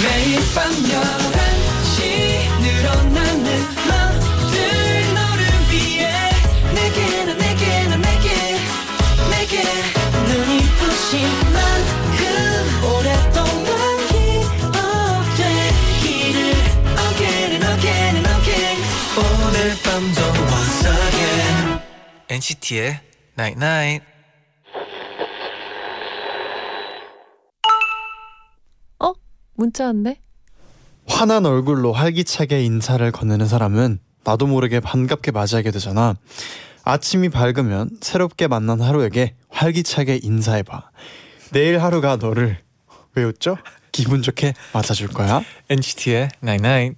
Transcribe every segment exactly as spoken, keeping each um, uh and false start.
매일 밤 열한 시 늘어나는 맘들 너를 위해 내게 난 내게 난 내게 내게 눈이 부신 만큼 오랫동안 기억되기를 again and again and again 오늘 밤도 once again 엔시티의 night night. 문자 왔네. 환한 얼굴로 활기차게 인사를 건네는 사람은 나도 모르게 반갑게 맞이하게 되잖아. 아침이 밝으면 새롭게 만난 하루에게 활기차게 인사해봐. 내일 하루가 너를 왜 웃죠? 기분 좋게 맞아줄 거야. 엔시티의 night night.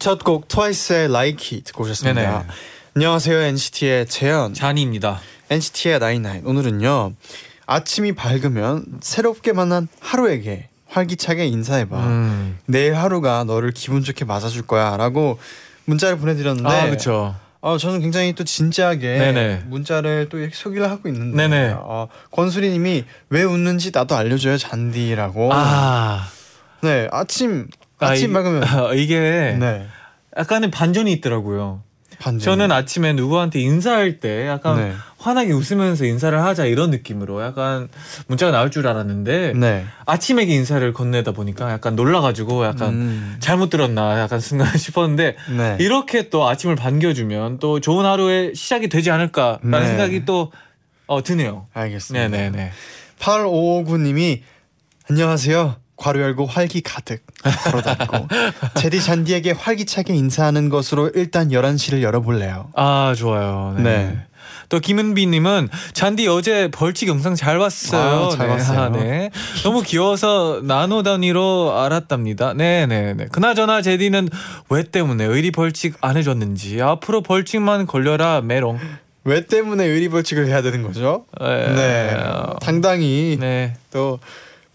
첫 곡 트와이스의 Like It 듣고 오셨습니다. 네네. 안녕하세요, 엔시티의 재현 잔이입니다. 엔시티의 night night. 오늘은요, 아침이 밝으면 새롭게 만난 하루에게 활기차게 인사해봐. 음. 내일 하루가 너를 기분 좋게 맞아줄 거야 라고 문자를 보내드렸는데, 아, 그쵸. 어, 저는 굉장히 또 진지하게 네네. 문자를 또 소개를 하고 있는데, 어, 권수리님이 왜 웃는지 나도 알려줘요 잔디라고. 아. 네, 아침 아침 아, 밝으면 아, 이게 네. 약간의 반전이 있더라고요. 반전. 저는 아침에 누구한테 인사할 때 약간 네. 환하게 웃으면서 인사를 하자 이런 느낌으로 약간 문자가 나올 줄 알았는데 네. 아침에 인사를 건네다 보니까 약간 놀라가지고 약간 음. 잘못 들었나 약간 순간 싶었는데 네. 이렇게 또 아침을 반겨주면 또 좋은 하루의 시작이 되지 않을까라는 네. 생각이 또 어, 드네요. 알겠습니다. 네네네. 팔오오구님이 안녕하세요. 괄호 열고 활기 가득 걸어다니고 제디 잔디에게 활기차게 인사하는 것으로 일단 열한 시를 열어볼래요. 아, 좋아요. 네. 네. 또 김은비님은 잔디 어제 벌칙 영상 잘 봤어요. 아, 잘 네. 봤어요. 아, 네. 너무 귀여워서 나노 단위로 알았답니다. 네네네. 그나저나 제디는 왜 때문에 의리 벌칙 안 해줬는지 앞으로 벌칙만 걸려라 메롱. 왜 때문에 의리 벌칙을 해야 되는 거죠? 네. 네. 당당히 네. 또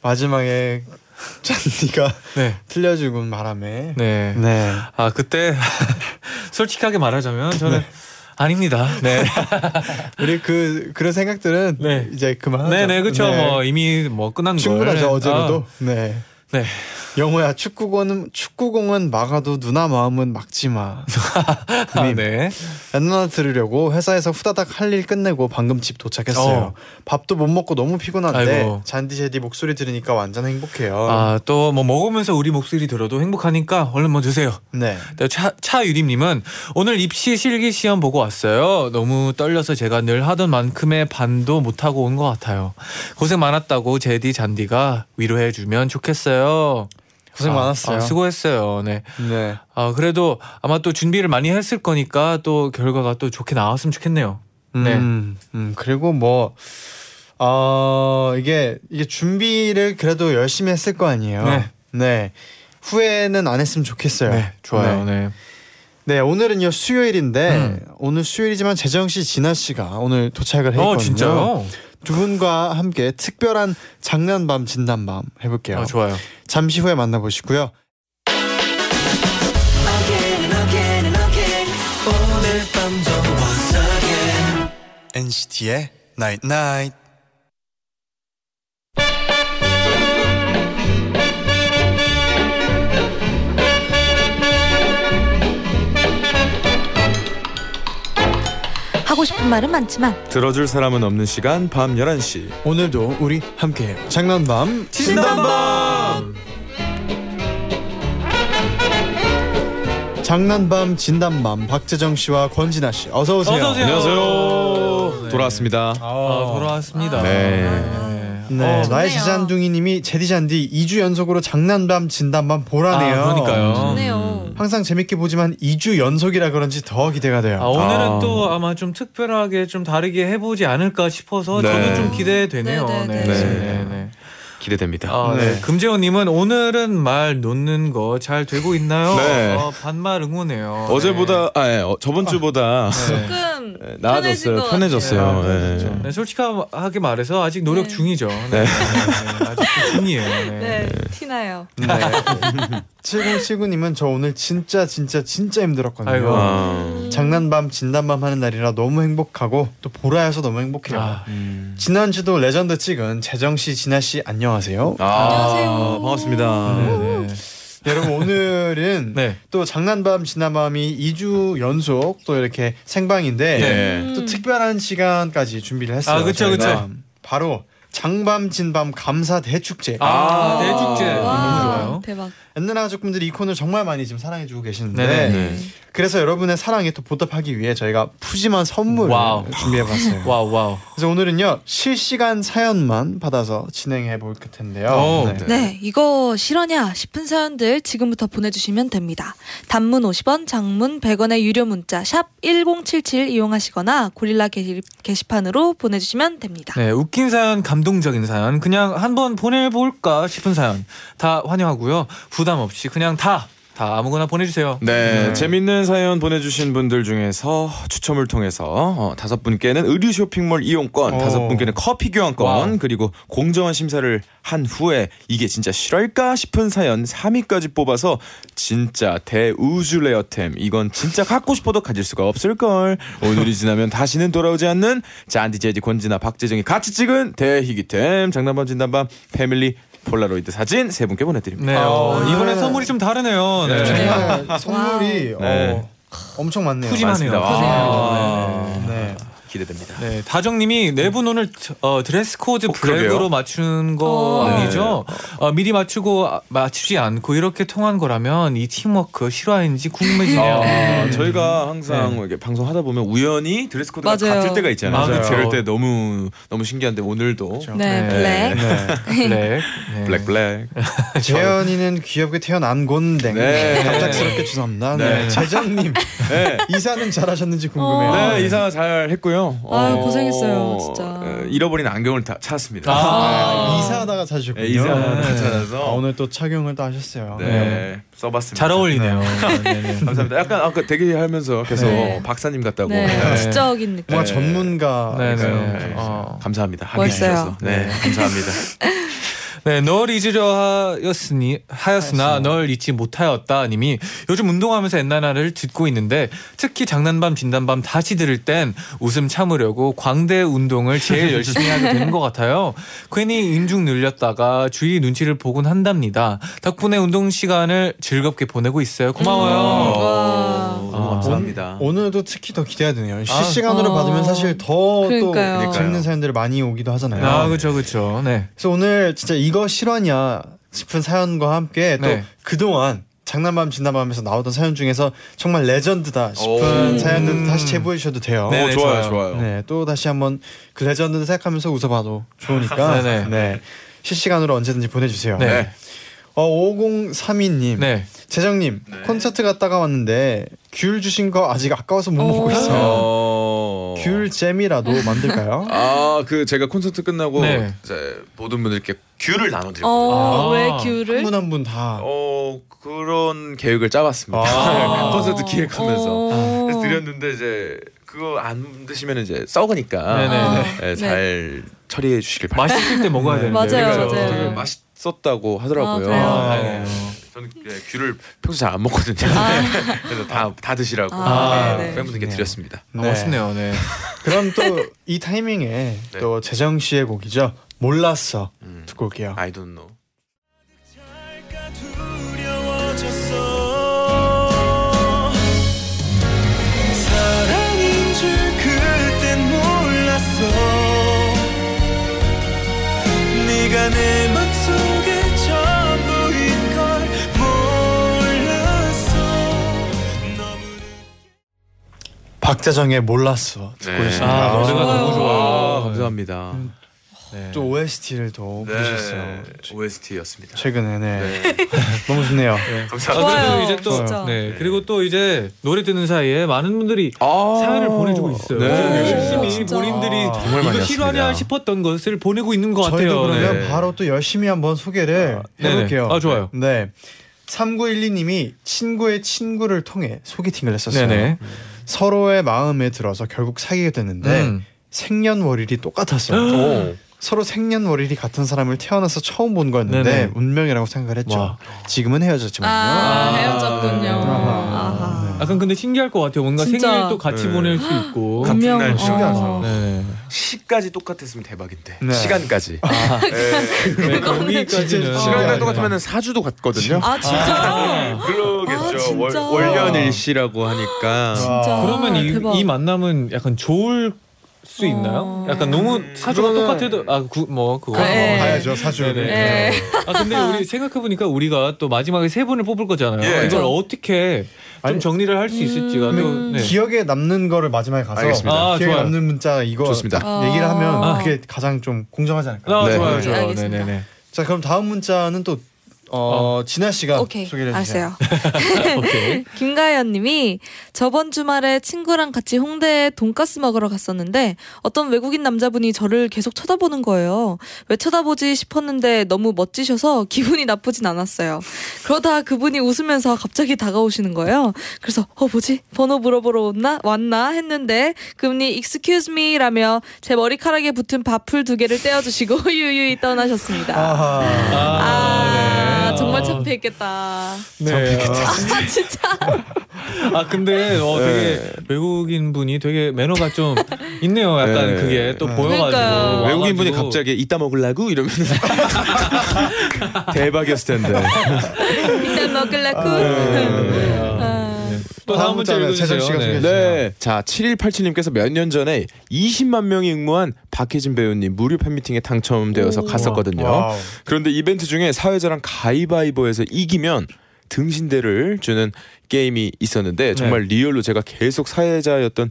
마지막에 잔디가 네. 틀려주군 바람에 네. 네. 아, 그때 솔직하게 말하자면 저는 네. 아닙니다. 네. 우리 그 그런 생각들은 네. 이제 그만하죠. 네네 그렇죠. 네. 뭐 이미 뭐 끝난 거 충분하죠. 걸. 어제로도. 아. 네. 네. 영호야, 축구공은 축구공은 막아도 누나 마음은 막지 마. 아, 네. 누나 들으려고 회사에서 후다닥 할 일 끝내고 방금 집 도착했어요. 어. 밥도 못 먹고 너무 피곤한데 아이고. 잔디 제디 목소리 들으니까 완전 행복해요. 아, 또 뭐 먹으면서 우리 목소리 들어도 행복하니까 얼른 뭐 드세요. 네. 차 차유림님은 오늘 입시 실기 시험 보고 왔어요. 너무 떨려서 제가 늘 하던 만큼의 반도 못 하고 온 것 같아요. 고생 많았다고 제디 잔디가 위로해 주면 좋겠어요. 고생 아, 많았어요. 아, 수고했어요. 네. 네. 아, 그래도 아마 또 준비를 많이 했을 거니까 또 결과가 또 좋게 나왔으면 좋겠네요. 음, 네. 음, 그리고 뭐 어, 이게 이게 준비를 그래도 열심히 했을 거 아니에요. 네. 네. 후회는 안 했으면 좋겠어요. 네. 좋아요. 네. 네. 네, 오늘은요 수요일인데 음. 오늘 수요일이지만 재정 씨, 진아 씨가 오늘 도착을 했거든요. 어, 진짜요? 두 분과 함께 특별한 장난밤 진단밤 해볼게요. 아, 좋아요. 잠시 후에 만나보시고요. 엔시티의 night night. 하고 싶은 말은 많지만 들어줄 사람은 없는 시간 밤 열한 시, 오늘도 우리 함께 장난밤 진단밤. 장난밤 진단밤 박재정 씨와 권진아 씨 어서 오세요. 어서 오세요. 안녕하세요. 네. 돌아왔습니다. 아, 돌아왔습니다. 아, 네. 네. 네. 어, 나의 지잔둥이 님이 제디 잔디 이 주 연속으로 장난밤 진단밤 보라네요. 아, 그러니까요. 좋네요. 항상 재밌게 보지만 이 주 연속이라 그런지 더 기대가 돼요. 아, 오늘은 아. 또 아마 좀 특별하게 좀 다르게 해보지 않을까 싶어서 네. 저는 좀 기대되네요. 네, 네, 네. 네. 네. 네. 기대됩니다. 아, 네. 네. 금재원님은 오늘은 말 놓는 거 잘 되고 있나요? 네. 어, 반말 응원해요. 어제보다, 네. 아, 예, 어, 저번 주보다 아, 네. 조금 네. 나아졌어요. 편해졌어요. 네. 네. 네. 네. 솔직하게 말해서 아직 노력 네. 중이죠. 네. 네. 네. 아직 중이에요. 네. 네. 네. 티나요. 네. 칠공칠구님은 저 오늘 진짜 진짜 진짜 힘들었거든요. 아. 장난밤 진단밤 하는 날이라 너무 행복하고 또 보라여서 너무 행복해요. 아. 음. 지난주도 레전드 찍은 재정씨 진아씨 안녕하세요. 아. 안녕하세요. 반갑습니다. 네네. 여러분 오늘은 네. 또 장난밤 진단밤이 이 주 연속 또 이렇게 생방인데 네. 또 특별한 시간까지 준비를 했어요. 아, 그쵸, 그쵸. 바로 장밤 진밤 감사 대축제. 아, 아 대축제 너무 좋아요. 대박. 엔나나 가족분들이 이 코너를 정말 많이 지금 사랑해주고 계시는데 네네. 그래서 여러분의 사랑에 또 보답하기 위해 저희가 푸짐한 선물을 와우. 준비해봤어요. 와우, 와우. 그래서 오늘은요 실시간 사연만 받아서 진행해볼 텐데요. 네. 네, 이거 실화냐 싶은 사연들 지금부터 보내주시면 됩니다. 단문 오십 원, 장문 백 원의 유료 문자 샵 일공칠칠 이용하시거나 고릴라 게시판으로 보내주시면 됩니다. 네, 웃긴 사연, 감동적인 사연, 그냥 한번 보내볼까 싶은 사연 다 환영하고요. 부담 없이 그냥 다 다 아무거나 보내주세요. 네, 네, 재밌는 사연 보내주신 분들 중에서 추첨을 통해서 다섯 분께는 의류 쇼핑몰 이용권, 다섯 분께는 커피 교환권, 와우. 그리고 공정한 심사를 한 후에 이게 진짜 실화일까 싶은 사연 삼 위까지 뽑아서 진짜 대우주 레어템, 이건 진짜 갖고 싶어도 가질 수가 없을걸, 오늘이 지나면 다시는 돌아오지 않는 잔디제디 권진아 박재정이 같이 찍은 대희귀템 장난밤 진단밤 패밀리 폴라로이드 사진 세 분께 보내드립니다. 네, 어, 아, 이번에 네. 선물이 좀 다르네요. 네. 네. 네. 선물이 네. 어, 엄청 많네요. 푸짐하네요. 아, 네. 네. 기대됩니다. 네, 다정님이 네 분 오늘 어, 드레스 코드 어, 블랙으로 맞춘 거 아니죠? 네. 어, 미리 맞추고 아, 맞추지 않고 이렇게 통한 거라면 이 팀워크 실화인지 궁금해지네요. 아, 네. 저희가 항상 네. 이렇게 방송하다 보면 우연히 드레스 코드가 맞아요. 같을 때가 있잖아요. 맞아요. 그럴 때 너무 너무 신기한데 오늘도 그렇죠. 네, 네. 블랙. 네. 블랙. 네. 블랙 블랙 블랙. 재현이는 귀엽게 태어난 곤댕. 네. 갑작스럽게 죄송합니다. 네. 네. 재정님 네. 이사는 잘하셨는지 궁금해요. 네, 이사 잘 했고요. 아, 고생했어요 진짜. 잃어버린 안경을 다 찾았습니다. 아, 아, 이사하다가 찾으셨군요. 네, 이사하다가 찾아서 아, 오늘 또 착용을 또 하셨어요. 네, 네. 써봤습니다. 잘 어울리네요. 네. 감사합니다. 약간 아까 대기하면서 계속 네. 박사님 같다고. 네. 네. 지적인 느낌. 뭔가 전문가. 네. 네. 네. 어. 감사합니다. 멋있어요. 네, 감사합니다. 네, 널 잊으려 하였으니, 하였으나 널 잊지 못하였다 님이 요즘 운동하면서 엔나나를 듣고 있는데 특히 장난밤 진단밤 다시 들을 땐 웃음 참으려고 광대 운동을 제일 열심히 하게 되는 것 같아요. 괜히 인중 늘렸다가 주위 눈치를 보곤 한답니다. 덕분에 운동 시간을 즐겁게 보내고 있어요. 고마워요. 오, 오, 오, 감사합니다. 오, 오늘도 특히 더 기대해야 되네요. 실시간으로 아, 받으면 사실 더 또 재밌는 사연들을 많이 오기도 하잖아요. 아, 그렇죠, 그렇죠. 네. 그래서 오늘 진짜 이 이거 실화냐 싶은 사연과 함께 또 네. 그동안 장난밤 진단밤에서 나오던 사연 중에서 정말 레전드다 싶은 사연들 다시 제보해 주셔도 돼요. 네, 좋아요, 좋아요. 네, 또 다시 한번 그 레전드를 생각하면서 웃어봐도 좋으니까 네네. 네, 실시간으로 언제든지 보내주세요. 네. 어, 오공삼이님 네. 재정님 네. 콘서트 갔다가 왔는데 귤 주신 거 아직 아까워서 못 먹고 있어요. 귤잼이라도 만들까요? 아, 그 제가 콘서트 끝나고 네. 이제 모든 분들께 귤을 나눠드렸거든요. 어, 아, 왜 귤을? 한 분 한 분 다 어, 그런 계획을 짜봤습니다. 아. 콘서트 기획하면서 어. 그래서 드렸는데 이제 그거 안 드시면 이제 썩으니까 네, 잘 네. 처리해 주시길 바랍니다. 맛있을 때 먹어야 되는데 맞아요, 맞아요. 되게 맛있었다고 하더라고요. 아, 아, 네. 저는 귤을 평소 잘 안 먹거든요. 아. 그래서 다, 다 드시라고 아, 네. 팬분들께 드렸습니다. 네. 아, 맛있네요. 네. 그럼 또 이 타이밍에 네. 또 재정 씨의 곡이죠. 몰랐어 음. 듣고 올게요. I don't know. 네가 내 맘속에 전부인 걸 몰랐어. 너무... 박재정의 몰랐어 듣고 있습니다. 네. 아, 아, 노래가 너무 좋아. 아, 감사합니다. 네. 또 오에스티를 또 네. 부르셨어요. 오에스티였습니다. 최근에 네. 네. 너무 좋네요. 네. 감사합니다. 아, 그리고 이제 또 네. 그리고 또 이제 노래 듣는 사이에 많은 분들이 아 사연을 보내주고 있어요. 열심히 네. 네. 본인들이 아, 정말 이거 싫어하냐 싶었던 것을 보내고 있는 것 같아요. 저희도 그러면 네. 바로 또 열심히 한번 소개를 아, 해볼게요. 아 좋아요. 네. 삼구일이님이 친구의 친구를 통해 소개팅을 했었어요. 네네. 서로의 마음에 들어서 결국 사귀게 됐는데 음. 생년월일이 똑같았어요. 서로 생년월일이 같은 사람을 태어나서 처음 본 거였는데 네네. 운명이라고 생각을 했죠. 와. 지금은 헤어졌지만요. 아, 아 헤어졌군요. 아하. 네. 약간 근데 신기할 것 같아요. 뭔가 진짜. 생일도 같이 네. 보낼 수 있고 같은 날 신기하죠. 네. 시까지 똑같았으면 대박인데 네. 시간까지 아. 네. 네. 거기까지는 시간까지 똑같으면 사 주도 같거든요. 아 진짜? 아. 그러겠죠. 아, 진짜. 월, 월년일시라고 하니까 진짜. 그러면 이, 이 만남은 약간 좋을 수 있나요? 어... 약간 너무 사주가 그거는... 똑같아도 아 뭐 그거 봐야죠 사주는. 네. 아 근데 우리 생각해 보니까 우리가 또 마지막에 세 분을 뽑을 거잖아요. 예. 이걸 어떻게 아니, 좀 정리를 할 수 음... 있을지가 음... 네. 기억에 남는 거를 마지막에 가서 아, 기억에 좋아요. 남는 문자 이거 좋습니다. 얘기를 하면 아... 그게 가장 좀 공정하지 않을까요? 아, 네. 좋아요, 좋아요. 네, 네, 네. 자 그럼 다음 문자는 또 어, 어 진아 씨가 오케이. 소개를 해주세요. 김가연님이 저번 주말에 친구랑 같이 홍대에 돈가스 먹으러 갔었는데 어떤 외국인 남자분이 저를 계속 쳐다보는 거예요. 왜 쳐다보지 싶었는데 너무 멋지셔서 기분이 나쁘진 않았어요. 그러다 그분이 웃으면서 갑자기 다가오시는 거예요. 그래서 어 뭐지? 번호 물어보러 왔나? 왔나? 했는데 그분이 excuse me 라며 제 머리카락에 붙은 밥풀 두 개를 떼어주시고 유유히 떠나셨습니다. 아하. 아, 아 네. 아, 정말 창피했겠다. 네. 창피했겠다. 아, 진짜. 아 근데 어, 되게 네. 외국인 분이 되게 매너가 좀 있네요. 약간 네. 그게 또 네. 보여가지고 외국인 분이 갑자기 이따 먹을라구 이러면서 대박이었을 텐데. 이따 먹을라구. 아, 네. 네. 아. 또 다음 문자 재정 씨가 소개해 주세요. 네. 자, 칠일팔칠님께서 몇 년 전에 이십만 명이 응모한 박해진 배우님 무료 팬미팅에 당첨되어서 오. 갔었거든요. 와우. 그런데 이벤트 중에 사회자랑 가위바위보에서 이기면 등신대를 주는 게임이 있었는데 네. 정말 리얼로 제가 계속 사회자였던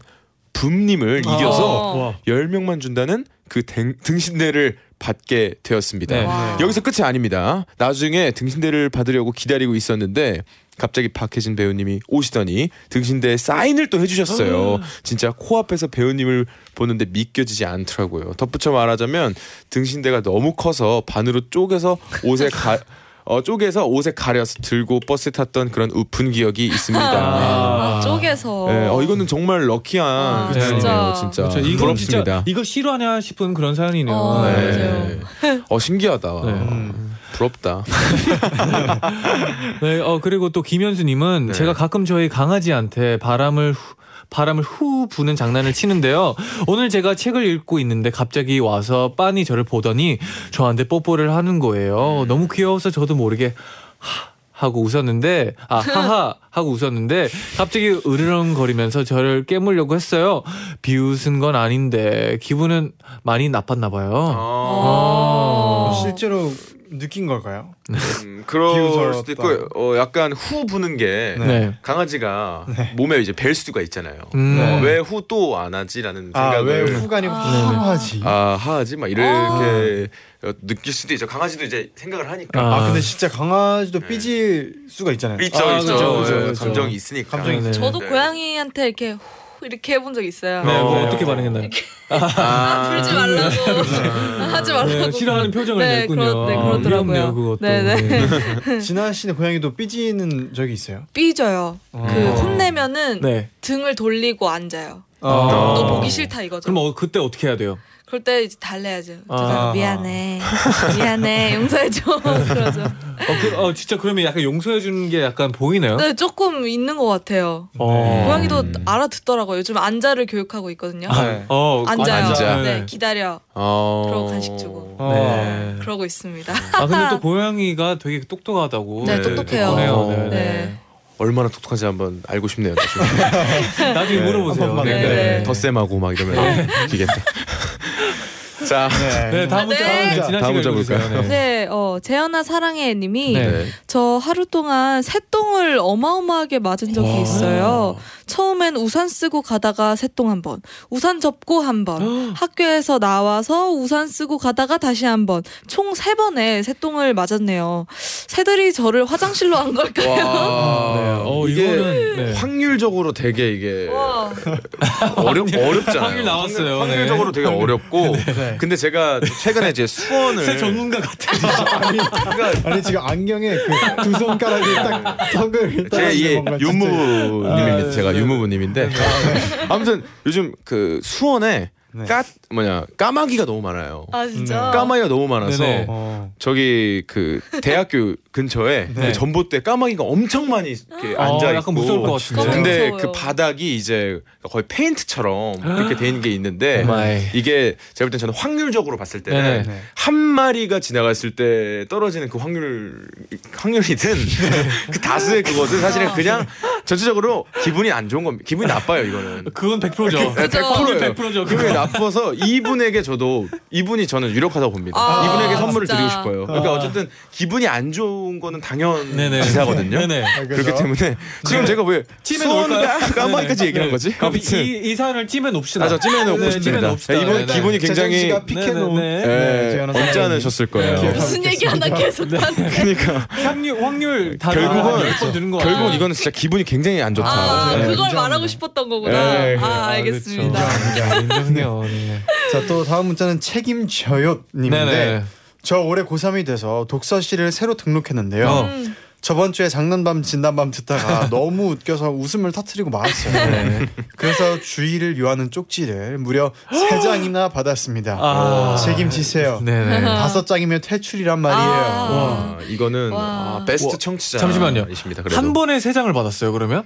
붐님을 아. 이겨서 열 명만 준다는 그 댕, 등신대를 받게 되었습니다. 네. 여기서 끝이 아닙니다. 나중에 등신대를 받으려고 기다리고 있었는데 갑자기 박해진 배우님이 오시더니 등신대에 사인을 또 해주셨어요. 진짜 코앞에서 배우님을 보는데 믿겨지지 않더라고요. 덧붙여 말하자면 등신대가 너무 커서 반으로 쪼개서 옷에 가... 어, 쪼개서 옷에 가려서 들고 버스 탔던 그런 우픈 기억이 있습니다. 아, 아, 쪼개서. 네, 어, 이거는 정말 럭키한 아, 사연이네요, 진짜. 그렇죠. 이거 부럽습니다. 진짜, 이거 싫어하냐 싶은 그런 사연이네요. 아, 네. 네. 어, 신기하다. 네. 음. 부럽다. 네, 어, 그리고 또 김현수님은 네. 제가 가끔 저희 강아지한테 바람을 후, 바람을 후 부는 장난을 치는데요. 오늘 제가 책을 읽고 있는데 갑자기 와서 빤히 저를 보더니 저한테 뽀뽀를 하는 거예요. 너무 귀여워서 저도 모르게 하 하고 웃었는데 아 하하 하고 웃었는데 갑자기 으르렁거리면서 저를 깨물려고 했어요. 비웃은 건 아닌데 기분은 많이 나빴나 봐요. 아 아 실제로 느낀 걸까요? 음, 그럴 수도 있고 어, 약간 후 부는 게 네. 강아지가 네. 몸에 이제 벨 수가 있잖아요. 음. 어, 왜 후 또 안 하지라는 아, 생각을 왜 후가 아니고 하하지 아 하하지 막 이렇게 아. 느낄 수도 있죠. 강아지도 이제 생각을 하니까 아, 아 근데 진짜 강아지도 네. 삐질 수가 있잖아요. 있죠 아, 있죠 그렇죠, 그렇죠, 그렇죠. 감정이 있으니까 감정이 네. 저도 네. 고양이한테 이렇게 이렇게 해본 적 있어요. 네, 뭐 어, 어떻게 반응했나요? 아, 불지 말라고 하지 말라고 네, 싫어하는 표정을 네, 냈군요. 네, 그렇더라고요. 네네. 진아 씨는 고양이도 삐지는 적이 있어요? 삐져요. 아. 그 혼내면은 네. 등을 돌리고 앉아요. 아. 너 보기 싫다 이거죠. 그럼 어, 그때 어떻게 해야 돼요? 그럴 때 이제 달래야죠. 아. 미안해, 미안해, 용서해줘. 그러죠. 어, 그, 어, 진짜 그러면 약간 용서해주는 게 약간 보이네요? 네, 조금 있는 것 같아요. 어. 고양이도 알아듣더라고요. 요즘 안자를 교육하고 있거든요. 아, 네. 어, 앉아요. 앉아. 네, 기다려. 어. 그러고 간식 주고. 어. 네. 그러고 있습니다. 아, 근데 또 고양이가 되게 똑똑하다고. 네, 똑똑해요. 네. 네. 네. 얼마나 똑똑한지 한번 알고 싶네요. 나중에 네. 물어보세요. 네. 네. 네. 더 쌤하고 막 이러면 되겠다. 자, 네, 네 다음 문자 네. 네, 다음 문자 볼까요? 네, 네 어, 재현아 사랑해님이 네. 저 하루 동안 새똥을 어마어마하게 맞은 적이 와. 있어요. 처음엔 우산 쓰고 가다가 새똥 한 번, 우산 접고 한 번, 학교에서 나와서 우산 쓰고 가다가 다시 한 번, 총 세 번에 새똥을 맞았네요. 새들이 저를 화장실로 한 걸까요? 네. 어, 이게 이거는, 네. 확률적으로 되게 이게 어렵 어렵잖아요. 확률 나왔어요. 확률, 확률적으로 네. 되게 어렵고. 네. 근데 제가 최근에 이제 수원을 새 전문가 같아. 아니, 그러니까 아니 지금 안경에 그 두 손가락이 딱 턱을 제 유무부님입니다. 제가 유무부님인데 아무튼 요즘 그 수원에 네. 까 뭐냐 까마귀가 너무 많아요. 아 진짜. 까마귀가 너무 많아서 어. 저기 그 대학교 근처에 네. 그 전봇대 까마귀가 엄청 많이 이렇게 아, 앉아 있고. 약간 무서울 것 같은데. 근데 무서워요. 그 바닥이 이제 거의 페인트처럼 그렇게 돼 있는 게 있는데 오마이. 이게 제가 볼 때 저는 확률적으로 봤을 때는 네네. 한 마리가 지나갔을 때 떨어지는 그 확률 확률이든 그 다수의 그거든 사실은 그냥 전체적으로 기분이 안 좋은 겁니다. 기분이 나빠요 이거는. 그건 백 퍼센트죠. 백 퍼센트예요. 백 퍼센트죠. 기분이 나빠서 이분에게 저도 이분이 저는 유력하다고 봅니다. 아, 이분에게 선물을 진짜. 드리고 싶어요. 그러니까 아. 어쨌든 기분이 안 좋은 거는 당연시사거든요. 그렇기 때문에 지금 제가 왜 팀에 넣을까요? 까마귀까지 얘기한 거지? 이 사연을 팀에 놓읍시다. 저 팀에 놓고 싶습니다. 이번 기분이 굉장히 언짢 않으셨을 거예요. 무슨 얘기 하나 계속 하는 그러니까 확률 결국은 결국은 이거는 진짜 기분이 굉장히 안 좋다. 그걸 말하고 싶었던 거구나. 아 알겠습니다. 자 또 다음 문자는 책임져요님인데 저 올해 고삼이 돼서 독서실을 새로 등록했는데요. 어. 저번 주에 장난밤 진단밤 듣다가 너무 웃겨서 웃음을 터뜨리고 말았어요. 네. 그래서 주의를 요하는 쪽지를 무려 세 장이나 받았습니다. 아. 책임지세요. 네네. 다섯 장이면 퇴출이란 말이에요. 아. 와, 이거는 와. 아, 베스트 청취자. 잠시만요. 이십니다, 한 번에 세 장을 받았어요. 그러면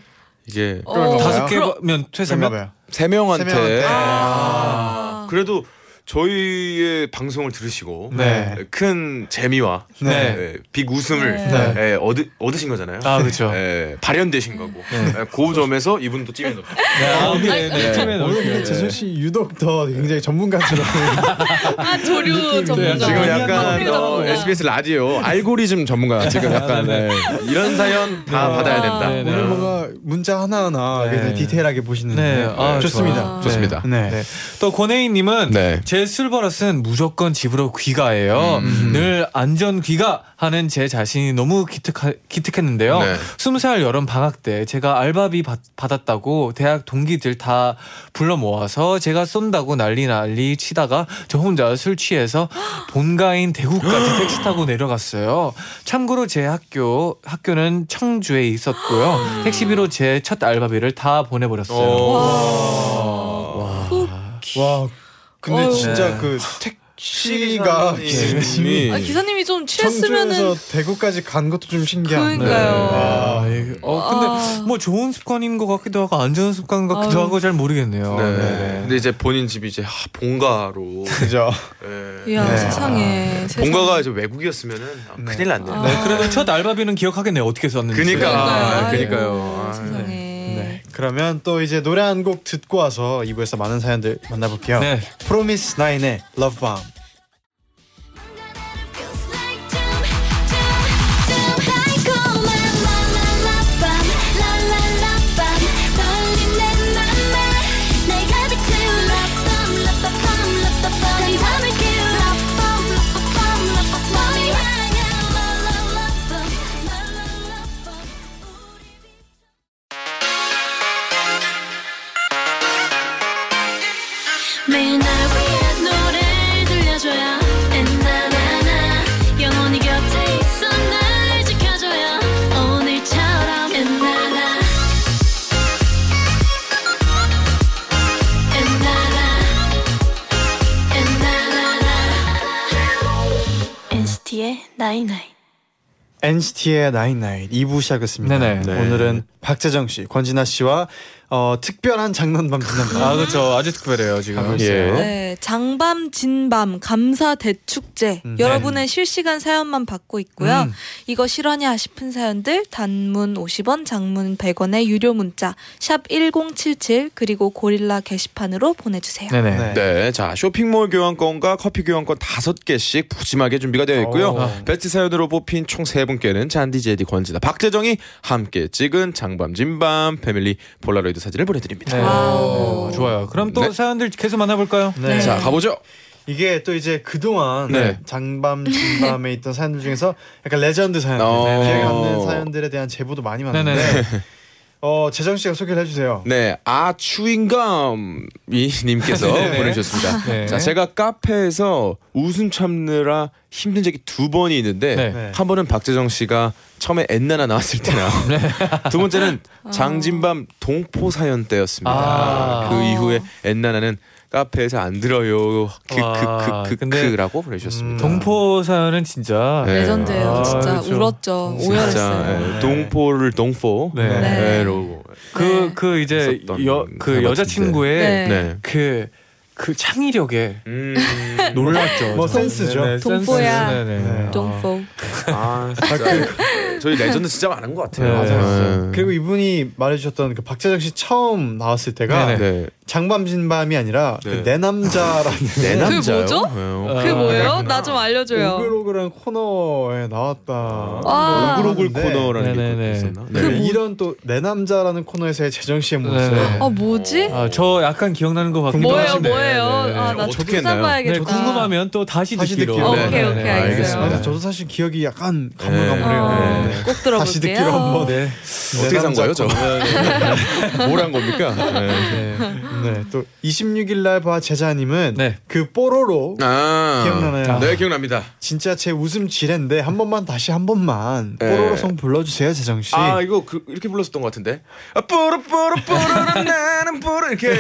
이게 다섯 개면 퇴사면 세 명한테. 아. 그래도. 저희의 방송을 들으시고 네. 큰 재미와 네. 빅 웃음을 네. 네. 얻으, 얻으신 거잖아요. 아 그렇죠. 네. 발현되신 거고 네. 그 점에서 이분도 찜에 넣고. 오늘 재준 씨 유독 더 굉장히 전문가처럼. 아 조류 전문가. 지금 약간 어, 에스비에스 라디오 알고리즘 전문가 지금 약간 네. 이런 사연 다 네. 받아야 된다. 네. 오늘 뭔가 문자 하나 하나 네. 디테일하게 보시는. 네. 네. 아, 좋습니다. 좋습니다. 네. 네. 네. 또 권혜인님은. 네. 제 술버릇은 무조건 집으로 귀가해요. 음. 늘 안전 귀가하는 제 자신이 너무 기특하, 기특했는데요. 네. 스무 살 여름 방학 때 제가 알바비 받, 받았다고 대학 동기들 다 불러 모아서 제가 쏜다고 난리 난리 치다가 저 혼자 술 취해서 본가인 대구까지 택시 타고 내려갔어요. 참고로 제 학교, 학교는 청주에 있었고요. 택시비로 제 첫 알바비를 다 보내버렸어요. 와. 와. 와. 근데 어휴. 진짜 네. 그 택시가 기사님이 아, 기사님이 좀 취했으면은 청주에서 대구까지 간 것도 좀 신기한데. 그러니까요. 네. 아, 어 근데 아. 뭐 좋은 습관인 것 같기도 하고 안 좋은 습관 같기도 아. 하고 잘 모르겠네요. 네. 네. 근데 이제 본인 집이 이제 본가로. 그죠. 네. 이야 네. 세상에. 아. 본가가 이제 외국이었으면은 아, 네. 큰일 났네요. 아. 네. 그래도 첫 알바비는 기억하겠네요. 어떻게 썼는지. 그러니까. 그러니까요. 세상에. 그러면 또 이제 노래 한 곡 듣고 와서 이 부에서 많은 사연들 만나볼게요. 네. 프로미스 나인의 Love Bomb. night night. 엔시티의 night night 이 부 시작했습니다. 네네. 네. 오늘은 박재정 씨, 권진아 씨와 어, 특별한 장난밤 진밤. 아 그렇죠. 아주 특별해요 지금. 예. 네, 장밤 진밤 감사 대축제. 음. 여러분의 네. 실시간 사연만 받고 있고요. 음. 이거 실화냐 싶은 사연들 단문 오십 원, 장문 백 원의 유료 문자 샵 일공칠칠 그리고 고릴라 게시판으로 보내주세요. 네네. 네. 네, 자 쇼핑몰 교환권과 커피 교환권 다섯 개씩 푸짐하게 준비가 되어 있고요. 오. 베스트 사연으로 뽑힌 총 세 분께는 잔디 제디 권지나 박재정이 함께 찍은 장밤 진밤 패밀리 폴라로이드 사진을 보내드립니다. 네. 오~ 오~ 좋아요. 그럼 또 네. 사연들 계속 만나볼까요? 네. 자 가보죠. 이게 또 이제 그동안 네. 장밤 진밤에 있던 사연들 중에서 약간 레전드 사연들 기억에 남는 사연들에 대한 제보도 많이 많은데 어, 재정씨가 소개를 해주세요. 네, 아 추인감이 님께서 보내주셨습니다. 네. 자, 제가 카페에서 웃음 참느라 힘든 적이 두 번이 있는데 네. 한 번은 박재정씨가 처음에 엔나나 나왔을 때나 네. 두 번째는 장진밤 동포 사연 때였습니다. 아~ 그 이후에 엔나나는 카페에서 안 들어요. 크크크크크라고 보내주셨습니다. 동포 사연은 진짜 네. 레전드예요. 아, 진짜 그렇죠. 울었죠. 진짜 오열했어요. 네. 동포를 동포. 네. 네. 네. 네. 그, 그 이제 여, 그 여자친구의 네. 네. 그, 그 창의력에 음. 놀랐죠. 뭐 센스죠. 네, 네. 동포야. 네, 네. 네. 동포. 아 진짜. 저희 레전드 진짜 많은 것 같아요. 네. 맞아요. 네. 그리고 이분이 말해주셨던 그 박재정 씨 처음 나왔을 때가 네. 장밤 진밤이 아니라 네. 그 내 남자라는 내 남자요? 그게 뭐죠? 네. 그게 뭐예요? 나 좀 알려줘요. 오글오글한 코너에 나왔다. 아~ 오글오글 코너라는 게 있었나? 네. 그 뭐... 이런 또 내 남자라는 코너에서의 재정 씨의 모습. 네. 아 뭐지? 아, 저 약간 기억나는 거 같긴 한데. 뭐예요? 뭐예요? 네. 아, 나 어떻게 했나요? 궁금하면 또 다시 듣기로. 듣기로. 네. 오케이 오케이 알겠습니다. 저도 사실 기억이 약간 가물가물해요. 네. 꼭 들어볼게요. 다시 듣기로 한번. 네. 어떻게 산 거예요, 저? 뭐란 겁니까? 네. 네. 또 이십육 일날 봐 제자님은 네. 그 뽀로로 아~ 기억나나요? 아. 네, 기억납니다. 진짜 제 웃음 지뢰인데 한 번만 다시 한 번만 네. 뽀로로 송 불러주세요, 재정 씨. 아 이거 그, 이렇게 불렀었던 것 같은데. 아, 뽀로 뽀로 뽀로로 나는 뽀로 이렇게.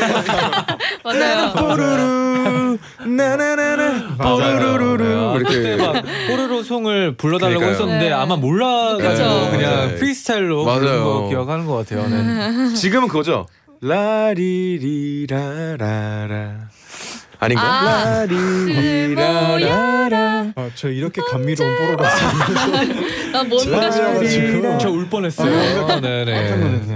맞아요. 뽀로로 나나나나 뽀로로로로 이렇게 막 뽀로로 송을 불러달라고 그러니까요. 했었는데 네. 아마 몰라 가지고 그냥 네. 프리스타일로 부른 거 기억하는 것 같아요. 네. 지금은 그거죠. 라리리라라라 아닌가? 아, 라리리라라 아, 저 이렇게 감미로운 뽀로로 난 뭔가 싶었어요. 저 울 뻔했어요. 아, 네네.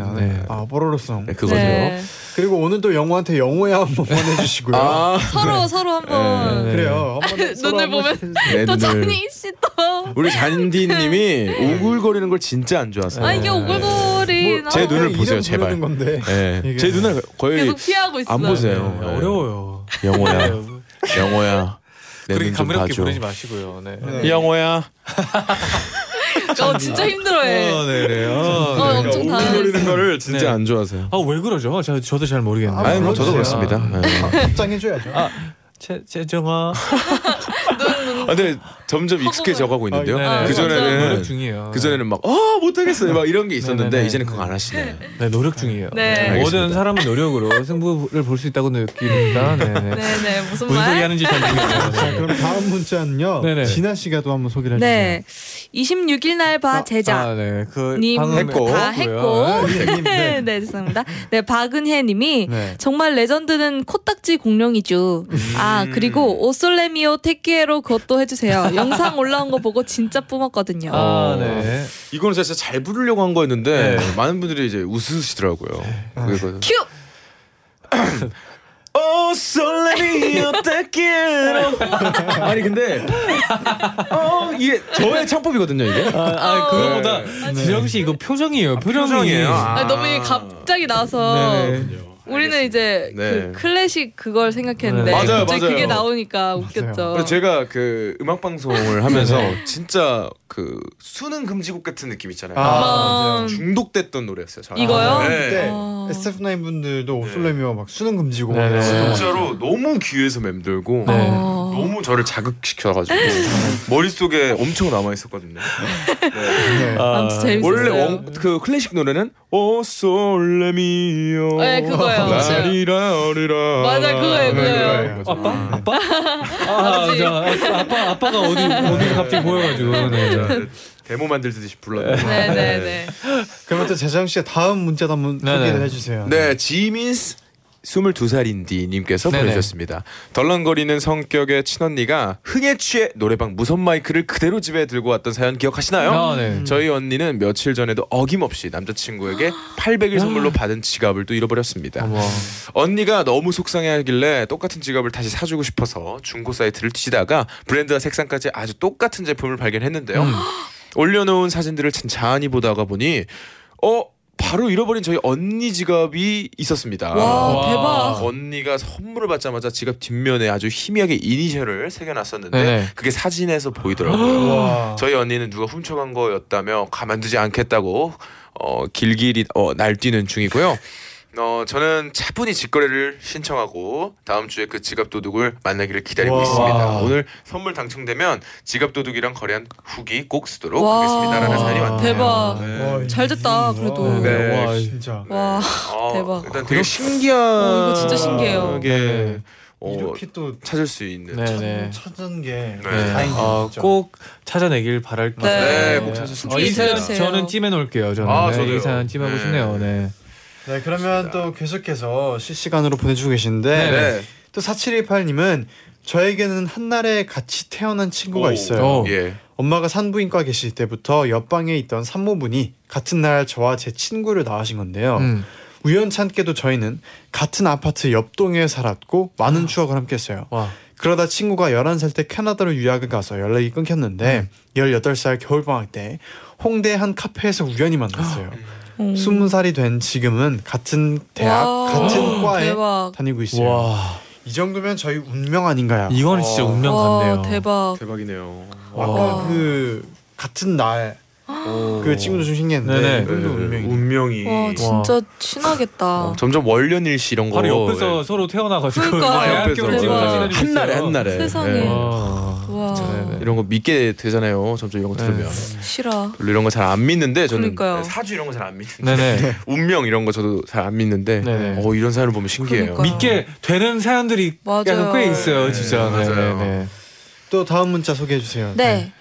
아, 네. 아 뽀로로송 네, 그거죠. 네. 그리고 오늘 또 영호한테 영호야 한번 보내주시고요. 아, 서로 네. 서로 한번 네. 그래요. 한번 눈을 보면 네, 또 잔디 씨 또 우리 잔디님이 오글거리는 걸 진짜 안 좋아하세요. 아 이게 오글거리. 뭐, 제 눈을 보세요 제발. 건데. 네. 제 눈을 거의 계속 피하고 있어요. 안 보세요. 네. 어려워요. 영호야, 영호야. 그렇게 감미롭게 보내지 마시고요. 네. 네. 영호야. 어 진짜 힘들어해. 어, 네네. 어, 어, 엄청 당황거리는 거를 진짜 네. 안 좋아하세요. 아 왜 그러죠? 저 저도 잘 모르겠네요. 아니 뭐 저도 그렇습니다. 답장해줘야죠. 아, 재 재정아. 아, 근데 점점 익숙해져가고 있는데요. 아, 그 전에는 노력 중이에요. 그 전에는 막 아 못하겠어요 막 이런 게 있었는데 네네. 이제는 그거 안 하시네요. 네 노력 중이에요. 네. 네. 모든 사람은 노력으로 승부를 볼 수 있다고 느낍니다. 네네. 네네 무슨 말? 무슨 소리 하는지 잘 모르겠어요. 자, 그럼 다음 문자는요. 네네. 진아 씨가 또 한번 소개를 해주세요. 네. 이십육 일 날 봐 제자. 아, 네. 그 님 했고 다 했고요. 했고. 네, 네. 네 죄송합니다. 네 박은혜님이 네. 정말 레전드는 코딱지 공룡이죠. 음. 아 그리고 오솔레미오 테키에로 그것도 해주세요. 영상 올라온 거 보고 진짜 뿜었거든요. 아, 네. 이건 진짜 잘 부르려고 한 거였는데 네. 많은 분들이 이제 웃으시더라고요. 아. 큐. 오 솔레미오 테키에로. 아니 근데 어 이게 저의 창법이거든요 이게. 아, 아 어, 그거보다 네. 지영 씨 이거 표정이에요. 표정이. 표정이에요. 아. 아니, 너무 갑자기 나서. 네. 우리는 이제 네. 그 클래식 그걸 생각했는데 맞아요, 갑자기 맞아요. 그게 나오니까 웃겼죠. 제가 그 음악 방송을 하면서 네. 진짜 그 수능 금지곡 같은 느낌 있잖아요. 아, 아, 중독됐던 노래였어요. 저는. 이거요? 네. 네. 아. 에스에프나인 분들도 오솔레미와 막 수능 금지곡 네. 네. 진짜로 너무 귀에서 맴돌고 네. 너무 저를 자극시켜가지고 머릿속에 엄청 남아 있었거든요. 네. 네. 아, 아, 원래 원, 그 클래식 노래는 오솔레미오. 네 그거요. 라리라리라. 맞아 그거예요, 그거예요. 아빠? 아빠? 아, 아, 아, 아빠가 어디 어디서 갑자기 보여가지고. 네, 데모 만들듯이 불렀네요. 네네네. 네. 그러면 또 재정 씨의 다음 문제도 한번 소개를 해주세요. 네, 네. 지민스 스물두 살인디 님께서 네네. 보내주셨습니다. 덜렁거리는 성격의 친언니가 흥에 취해 노래방 무선 마이크를 그대로 집에 들고 왔던 사연 기억하시나요? 아, 네. 저희 언니는 며칠 전에도 어김없이 남자친구에게 팔백일 선물로 받은 지갑을 또 잃어버렸습니다. 어머. 언니가 너무 속상해하길래 똑같은 지갑을 다시 사주고 싶어서 중고 사이트를 뒤지다가 브랜드와 색상까지 아주 똑같은 제품을 발견했는데요. 음. 올려놓은 사진들을 찬찬히 보다가 보니 어? 바로 잃어버린 저희 언니 지갑이 있었습니다. 와 대박. 언니가 선물을 받자마자 지갑 뒷면에 아주 희미하게 이니셜을 새겨놨었는데 네네. 그게 사진에서 보이더라고요. 저희 언니는 누가 훔쳐간 거였다며 가만두지 않겠다고 어, 길길이 어, 날뛰는 중이고요. 어, 저는 차분히 직거래를 신청하고 다음 주에 그 지갑 도둑을 만나기를 기다리고 와. 있습니다. 오늘 선물 당첨되면 지갑 도둑이랑 거래한 후기 꼭 쓰도록 하겠습니다. 라는 사연이 왔네요. 대박. 네. 잘됐다 그래도. 네. 와 진짜. 와 네. 대박. 일단 되게 신기한. 어, 이거 진짜 신기해요. 네. 어, 이렇게 또 찾을 수 있는 네네. 찾은 게 네. 다행이죠. 어, 꼭 찾아내길 바랄게요. 네. 네. 꼭 찾을 수 있어요. 어, 이 사연 저는 찜해 놓을게요. 저는 아, 네. 이 사연 찜하고 네. 싶네요. 네. 네 그러면 좋습니다. 또 계속해서 실시간으로 보내주고 계신데 네네. 또 사칠일팔 님은 저에게는 한날에 같이 태어난 친구가 오. 있어요. 오. 예. 엄마가 산부인과 계실 때부터 옆방에 있던 산모분이 같은 날 저와 제 친구를 낳으신 건데요. 음. 우연찮게도 저희는 같은 아파트 옆동에 살았고 많은 와. 추억을 함께 했어요. 와. 그러다 친구가 열한 살 때 캐나다로 유학을 가서 연락이 끊겼는데 음. 열여덟 살 겨울방학 때 홍대 한 카페에서 우연히 만났어요. 스무 살이 된 지금은 같은 대학 같은 과에 대박. 다니고 있어요. 와. 이 정도면 저희 운명 아닌가요? 이건 진짜 운명 같네요. 대박. 대박이네요. 아까 그 같은 날 그 친구도 좀 신기했는데 운명이. 운명이. 와 진짜 친하겠다. 어, 점점 월련일시 이런 거. 바로 옆에서 네. 서로 태어나가지고. 그러니까. 옆에서 한 날에 한 날에. 세상에. 네. 와. 네, 네. 이런 거 믿게 되잖아요. 점점 이런 거 들으면. 네. 싫어. 별로 이런 거 잘 안 믿는데 저는 그러니까요. 사주 이런 거 잘 안 믿는데 운명 이런 거 저도 잘 안 믿는데 네네. 어 이런 사연을 보면 신기해요. 그러니까요. 믿게 되는 사연들이 약간 꽤 있어요. 네. 진짜. 네. 맞아요. 네. 네. 또 다음 문자 소개해 주세요. 네. 네.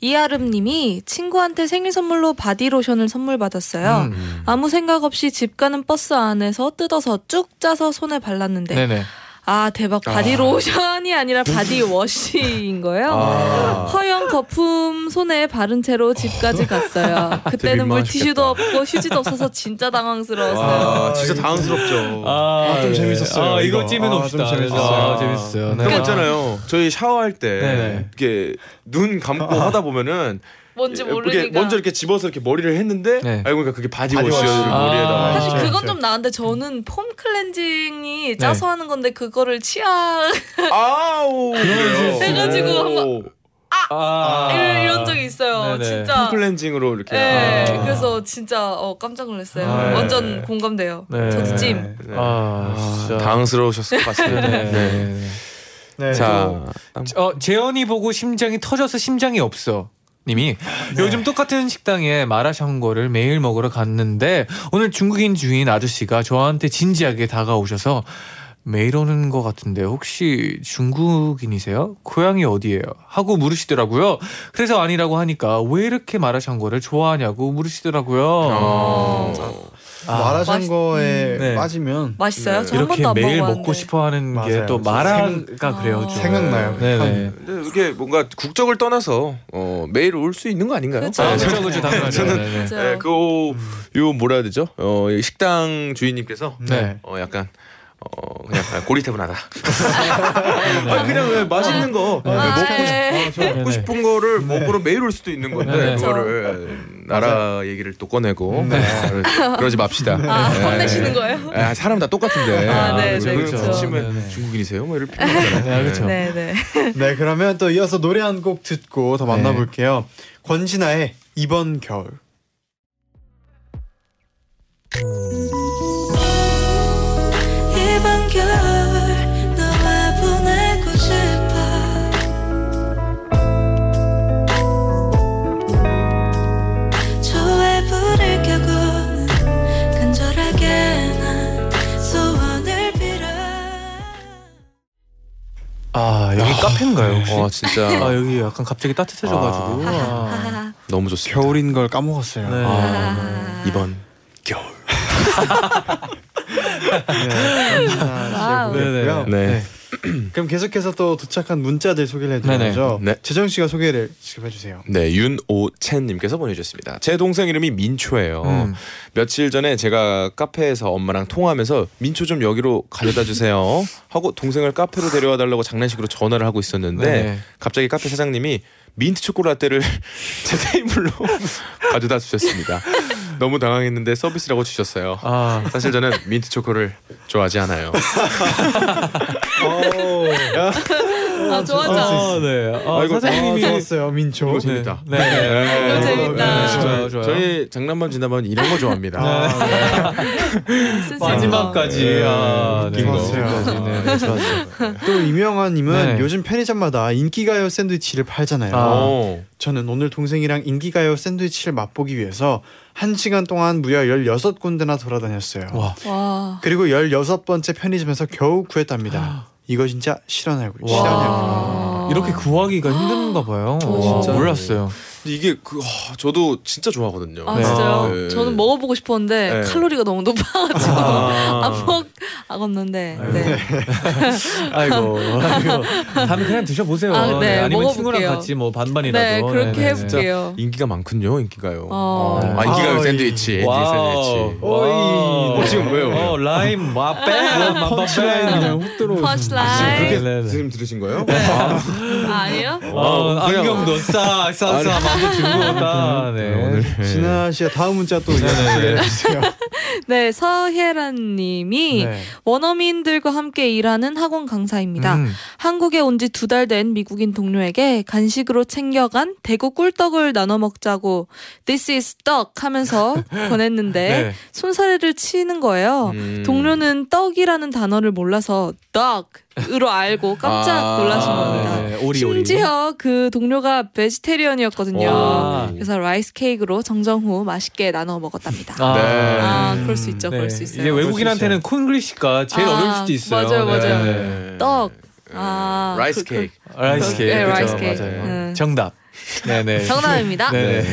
이아름님이 친구한테 생일 선물로 바디로션을 선물 받았어요. 음. 아무 생각 없이 집 가는 버스 안에서 뜯어서 쭉 짜서 손에 발랐는데 네네. 아 대박 바디로션이 아. 아니라 바디워시인 거예요. 아. 허연 거품 손에 바른 채로 집까지 갔어요. 그때는 물티슈도 없고 휴지도 없어서 진짜 당황스러웠어요. 아, 진짜 당황스럽죠. 아, 아, 좀 재밌었어요. 아, 이거 찜해 놓읍시다. 아, 재밌었어요. 아, 재밌었어요. 네. 그랬잖아요. 저희 샤워할 때 네네. 이렇게 눈 감고 아. 하다 보면은 뭔지 모르니까 먼저 이렇게 집어서 이렇게 머리를 했는데 네. 알고 보니까 그게 바디워시를 아 머리에다가 사실 그건 그렇죠. 좀 나은데 저는 폼 클렌징이 네. 짜서 하는 건데 그거를 치아 아우 해가지고 한번 아! 아 이런, 이런 적이 있어요. 네네. 진짜 폼 클렌징으로 이렇게 네. 아 그래서 진짜 어, 깜짝 놀랐어요. 아 완전 공감돼요. 네. 저도 찜 네. 아 아 당황스러우셨을 것 같아요. 네. 네. 네. 자 어, 재현이 보고 심장이 터져서 심장이 없어 님이 네. 요즘 똑같은 식당에 마라샹궈를 매일 먹으러 갔는데 오늘 중국인 주인 아저씨가 저한테 진지하게 다가오셔서 매일 오는 것 같은데 혹시 중국인이세요? 고향이 어디예요? 하고 물으시더라고요. 그래서 아니라고 하니까 왜 이렇게 마라샹궈를 좋아하냐고 물으시더라고요. 어... 아, 마라샹궈에 맛있... 네. 빠지면 맛있어요? 네. 이렇게 매일 먹고 싶어하는 게 또 마라가 생각... 그래요. 아... 생각나요. 네네. 이렇게 뭔가 국적을 떠나서 어, 매일 올 수 있는 거 아닌가요? 그렇죠. 아, 그렇죠. 그렇죠. 당연하죠. 저는 네, 그 요 뭐라 해야 되죠? 어, 식당 주인님께서 네. 어, 약간 어 그냥 고리태분하다. 아 그냥 왜 맛있는 거 네. 먹고, 네. 싶, 어, 먹고 싶은 거를 네. 먹으러 매일 올 수도 있는 건데 네. 그거를 나라 맞아요. 얘기를 또 꺼내고 네. 아, 그러지 맙시다. 아 혼내시는 네. 거예요? 아, 사람 다 똑같은데. 아, 네, 네, 그렇죠. 치면 중국인이세요? 뭐 이럴 필요 없잖아요. 네, 그렇죠. 네, 네. 네, 그러면 또 이어서 노래 한 곡 듣고 더 만나볼게요. 네. 권진아의 이번 겨울. 이번 겨울 너와 보내고 싶어 조회불을 켜고는 간절하게 난 소원을 빌어. 아 여기 카페인가요 혹시? 와 진짜. 아 여기 약간 갑자기 따뜻해져가지고. 아, 아, 너무 좋습니다. 겨울인 걸 까먹었어요. 네. 아, 이번 겨울. 네. 아, 네. 그럼 계속해서 또 도착한 문자들 소개를 해드려야죠. 네. 재정 씨가 소개를 지금 해주세요. 네, 윤오첸님께서 보내주셨습니다. 제 동생 이름이 민초예요. 음. 며칠 전에 제가 카페에서 엄마랑 통화하면서 민초 좀 여기로 가져다 주세요 하고 동생을 카페로 데려와 달라고 장난식으로 전화를 하고 있었는데 네. 갑자기 카페 사장님이 민트 초코라떼를 제 테이블로 가져다 주셨습니다. 너무 당황했는데 서비스라고 주셨어요. 아. 사실 저는 민트 초코를 좋아하지 않아요. 아, 좋아하죠. 아, 네. 아, 아, 사장님이 아, 좋았어요. 민초. 이거 재밌다. 네. 네. 네. 네. 이거 재밌다. 네. 좋아요, 좋아요. 저희 장난만 지나면 이런 거 좋아합니다. 아, 네. 마지막까지. 네. 아, 네. 좋았어요. 네. 네. 좋았어요. 또 이명환님은 네. 요즘 편의점마다 인기가요 샌드위치를 팔잖아요. 아. 저는 오늘 동생이랑 인기가요 샌드위치를 맛보기 위해서 한 시간 동안 무려 열여섯 군데나 돌아다녔어요. 와. 와. 그리고 열여섯 번째 편의점에서 겨우 구했답니다. 이거 진짜 실현하고 실현하고 이렇게 구하기가 힘든가 봐요. 진짜 몰랐어요. 근데 이게 그 아, 저도 진짜 좋아하거든요. 아, 네. 진짜요? 네. 저는 먹어보고 싶었는데 네. 칼로리가 너무 높아가지고 안 먹었는데. 네. 네. 아이고, 아이고. 다음에 그냥 드셔보세요. 아, 네. 아니면 먹어볼게요. 친구랑 같이 뭐 반반이라도. 네, 그렇게 네, 해볼게요. 인기가 많군요, 인기가요. 어. 아, 인기가요 샌드위치. 샌드위치. 오이. 어, 지금 왜요? 어, 라임 마빼. 펀치라인 그냥 훅 들어오는. 펀치라인. 그렇게 선생님 들으신 거예요? 네. 아, 아니요? 어, 안경도 싹 싹싹. 아, 네. 오늘 진아 씨가 다음 문자 또 이어주세요. 네, 서혜란님이 네. 원어민들과 함께 일하는 학원 강사입니다. 음. 한국에 온 지 두 달 된 미국인 동료에게 간식으로 챙겨간 대구 꿀떡을 나눠 먹자고 This is 떡 하면서 권했는데 네. 손사래를 치는 거예요. 음. 동료는 떡이라는 단어를 몰라서 떡 으로 알고 깜짝 놀라신 아, 겁니다. 네. 오리, 심지어 오리. 그 동료가 베지테리언이었거든요. 와. 그래서 라이스 케이크로 정정 후 맛있게 나눠 먹었답니다. 아, 네. 아 그럴 수 있죠. 네. 그럴 수 있어요. 이게 외국인한테는 콩글리시가 제일 아, 어려울 수도 있어요. 맞아요, 맞아요. 네. 떡, 아, 라이스 그, 케이크, 그, 라이스 케이크, 네, 라이스 케이크. 맞아요. 네. 정답. 네네. 정답입니다. 네.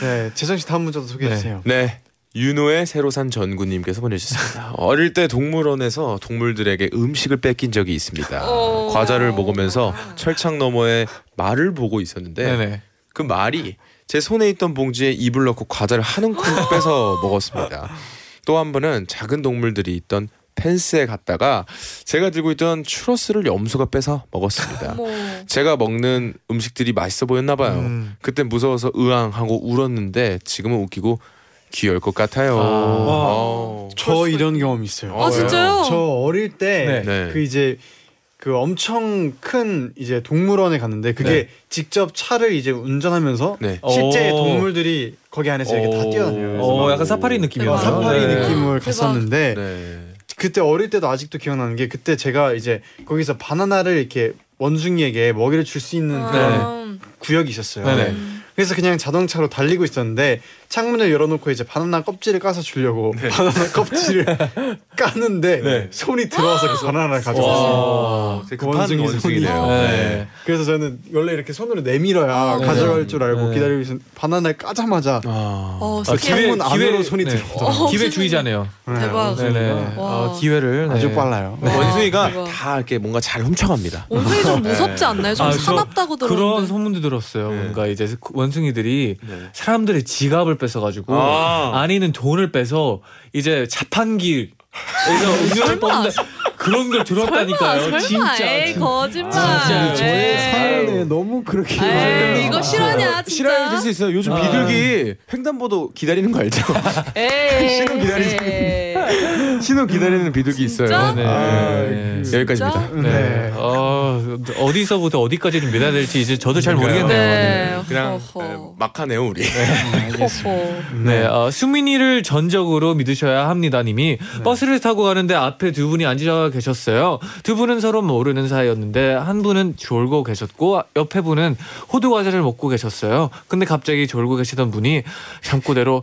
네. 재정 씨 다음 문제도 소개해 주세요. 네. 네. 윤호의 새로 산 전구님께서 보내주셨습니다. 어릴 때 동물원에서 동물들에게 음식을 뺏긴 적이 있습니다. 과자를 먹으면서 철창 너머에 말을 보고 있었는데 네네. 그 말이 제 손에 있던 봉지에 입을 넣고 과자를 한 움큼 뺏어 먹었습니다. 또 한 번은 작은 동물들이 있던 펜스에 갔다가 제가 들고 있던 추러스를 염소가 뺏어 먹었습니다. 뭐. 제가 먹는 음식들이 맛있어 보였나 봐요. 음. 그때 무서워서 으앙하고 울었는데 지금은 웃기고 귀여울 것 같아요. 아, 저 이런 경험 있어요. 아 진짜요? 저 어릴 때 그 네. 이제 그 엄청 큰 이제 동물원에 갔는데 그게 네. 직접 차를 이제 운전하면서 네. 실제 동물들이 거기 안에서 이렇게 다 뛰어다녀요. 어, 약간 사파리 느낌이요. 사파리 네. 느낌을 갔었는데 네. 그때 어릴 때도 아직도 기억나는 게 그때 제가 이제 거기서 바나나를 이렇게 원숭이에게 먹이를 줄 수 있는 아. 그런 구역이 있었어요. 네네. 그래서 그냥 자동차로 달리고 있었는데 창문을 열어놓고 이제 바나나 껍질을 까서 주려고 네. 바나나 껍질을 까는데 네. 손이 들어와서 그 바나나를 가져갔어요. 급한 원숭이네요. 네. 네. 그래서 저는 원래 이렇게 손으로 내밀어야 아, 가져갈 네. 줄 알고 네. 기다리고 있었는데 바나나를 까자마자 아. 어, 아, 창문 기회, 안으로 손이 네. 들어오더라고요. 어, 기회주의자네요. 네. 대박. 네네. 어, 기회를 네. 아주 빨라요. 네. 원숭이가 대박. 다 이렇게 뭔가 잘 훔쳐갑니다. 원숭이 좀 무섭지 않나요? 좀 아, 사납다고 들었는데 그런 소문도 들었어요. 네. 뭔가 이제 원숭이들이 네. 사람들의 지갑을 뺏어가지고 아~ 아니는 돈을 빼서 이제 자판기 음료를 뽑는다 그런 걸 들었다니까요. 설마, 설마. 진짜 에이, 거짓말. 진짜 저의 사연에 너무 그렇게 에이, 이거 실화냐 진짜. 실화일 수 있어요. 요즘 아. 비둘기 횡단보도 기다리는 거 알죠? 에이, 신호 기다리는 신호 기다리는 비둘기 있어요. 네. 아, 네. 여기까지입니다. 네. 네. 어, 어디서부터 어디까지는 믿어야 될지 이제 저도 잘 모르겠네요. 네. 그냥 네, 막하네요 우리. 네, 네 어, 수민이를 전적으로 믿으셔야 합니다 님이 네. 버스를 타고 가는데 앞에 두 분이 앉아 계셨어요. 두 분은 서로 모르는 사이였는데 한 분은 졸고 계셨고 옆에 분은 호두과자를 먹고 계셨어요. 근데 갑자기 졸고 계시던 분이 잠꼬대로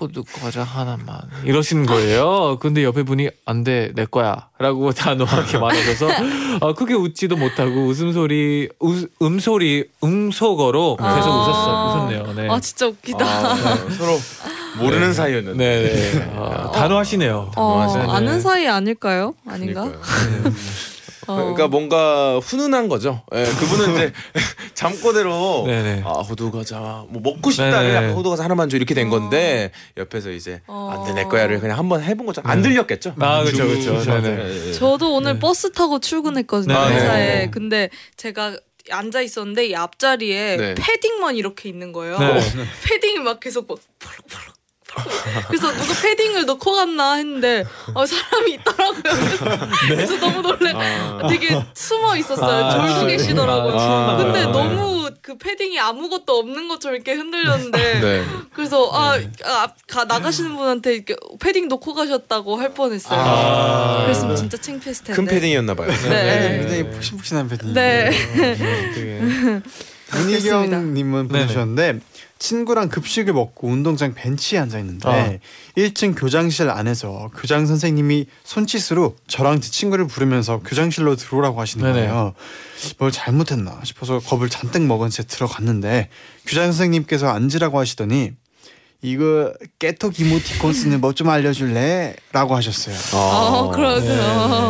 호두과자 하나만 이러시는 거예요. 근데 옆에 분이 안 돼 내 거야 라고 단호하게 말하셔서 어, 크게 웃지도 못하고 웃음소리 우, 음소리 음소거로 네. 계속 웃었어, 웃었네요. 네. 아 진짜 웃기다. 아, 네. 서로 모르는 네. 사이였는데 네네. 아, 단호하시네요. 단호하시네. 어, 아는 사이 아닐까요? 아닌가? 어. 그러니까 뭔가 훈훈한 거죠. 예, 그분은 이제 잠꼬대로 아, 호두과자 뭐 먹고 싶다 호두과자 하나만 줘 이렇게 된 건데 어. 옆에서 이제 어. 안 돼 내 거야를 그냥 한번 해본 거죠. 안 들렸겠죠. 아 그렇죠 그렇죠. 저도 오늘 네. 버스 타고 출근했거든요 아, 회사에. 네. 근데 제가 앉아 있었는데 이 앞자리에 네. 패딩만 이렇게 있는 거예요. 네. 패딩이 막 계속 막 펄럭펄럭. 그래서 누가 패딩을 넣고 갔나 했는데 어, 사람이 있더라고요. 그래서, 네? 그래서 너무 놀래 아... 되게 숨어 있었어요. 아... 졸고 계시더라고요. 아... 근데 너무 그 패딩이 아무것도 없는 것처럼 이렇게 흔들렸는데 네. 그래서 아, 아 가, 나가시는 분한테 이렇게 패딩 넣고 가셨다고 할 뻔했어요. 아... 그랬으면 진짜 창피했을 텐데. 큰 패딩이었나 봐요. 네. 네. 굉장히 폭신폭신한 패딩. 네. 문희경님은 보내주셨는데 친구랑 급식을 먹고 운동장 벤치에 앉아있는데 아. 일 층 교장실 안에서 교장 선생님이 손짓으로 저랑 제 친구를 부르면서 교장실로 들어오라고 하시는 네네. 거예요. 뭘 잘못했나 싶어서 겁을 잔뜩 먹은 채 들어갔는데 교장 선생님께서 앉으라고 하시더니 이거 깨톡 이모티콘 쓰는 뭐 좀 알려줄래? 라고 하셨어요. 아, 그러세요.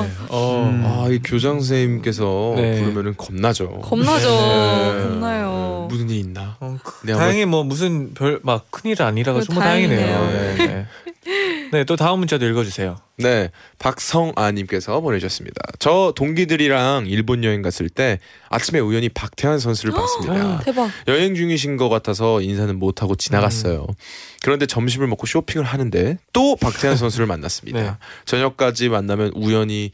네. 어, 음. 아, 이 교장 선생님께서 네. 부르면은 겁나죠. 겁나죠. 네. 겁나요. 무슨 일 있나? 어, 그, 다행히 뭐 무슨 별 막 큰일 아니라서 정말 다행이네요. 네. 네. 네, 또 다음 문자도 읽어주세요. 네, 박성아님께서 보내주셨습니다. 저 동기들이랑 일본 여행 갔을 때 아침에 우연히 박태환 선수를 봤습니다. 대박. 여행 중이신 것 같아서 인사는 못하고 지나갔어요. 음. 그런데 점심을 먹고 쇼핑을 하는데 또 박태환 선수를 만났습니다. 네. 저녁까지 만나면 우연히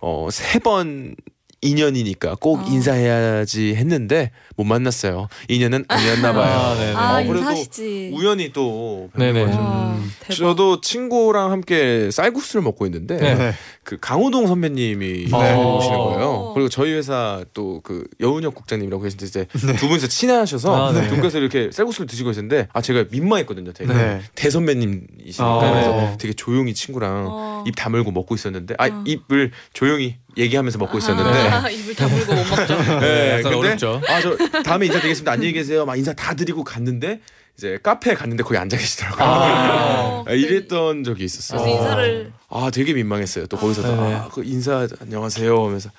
어, 세 번 인연이니까 꼭 어. 인사해야지 했는데 못 만났어요. 인연은 아니었나봐요. 아, 아, 아, 그래도 인사하시지. 우연히 또 네네. 와, 저도 친구랑 함께 쌀국수를 먹고 있는데 네네. 그 강호동 선배님이 네. 오시는 거예요. 그리고 저희 회사 또 그 여운혁 국장님이라고 계신데 이제 네. 두 분이서 친하셔서 아, 네. 분께서 이렇게 쌀국수를 드시고 계시는데 아 제가 민망했거든요. 되게 네. 대선배님이시니까 아, 그래서 네. 되게 조용히 친구랑 아. 입 다물고 먹고 있었는데 아, 아. 입을 조용히 얘기하면서 먹고 있었는데 아, 입을 다물고 못 먹죠. 네, 약간 어렵죠. 아, 저 다음에 인사드리겠습니다. 안녕히 계세요. 막 인사 다 드리고 갔는데 이제 카페에 갔는데 거기 앉아 계시더라고요. 아, 아, 이랬던 적이 있었어요. 그래서 인사를 아 되게 민망했어요. 또 거기서도 아, 네. 아, 그 인사 안녕하세요 하면서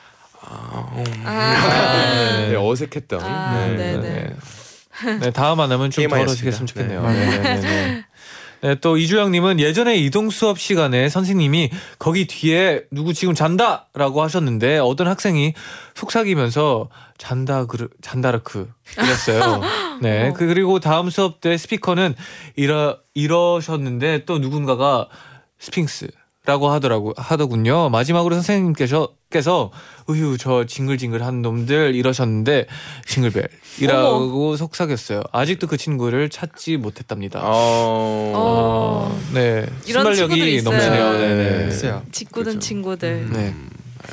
아, 음. 아 네, 어색했던. 아, 네, 네. 네. 네, 다음 안 하면 좀 덜어지겠으면 좋겠네요. 네, 네, 네. 네. 네, 또 이주영님은 예전에 이동 수업 시간에 선생님이 거기 뒤에 누구 지금 잔다! 라고 하셨는데 어떤 학생이 속삭이면서 잔다 그르, 잔다르크 이랬어요. 네, 어. 그리고 다음 수업 때 스피커는 이러, 이러셨는데 또 누군가가 스핑스 라고 하더라고, 하더군요. 마지막으로 선생님께서 께서 으휴 저 징글징글한 놈들 이러셨는데 징글벨 이라고 속삭였어요. 아직도 그 친구를 찾지 못했답니다. 어... 어... 네, 이런 친구들이 넘치네요. 네, 네. 있어요. 짓궂은 그렇죠. 친구들. 음... 네.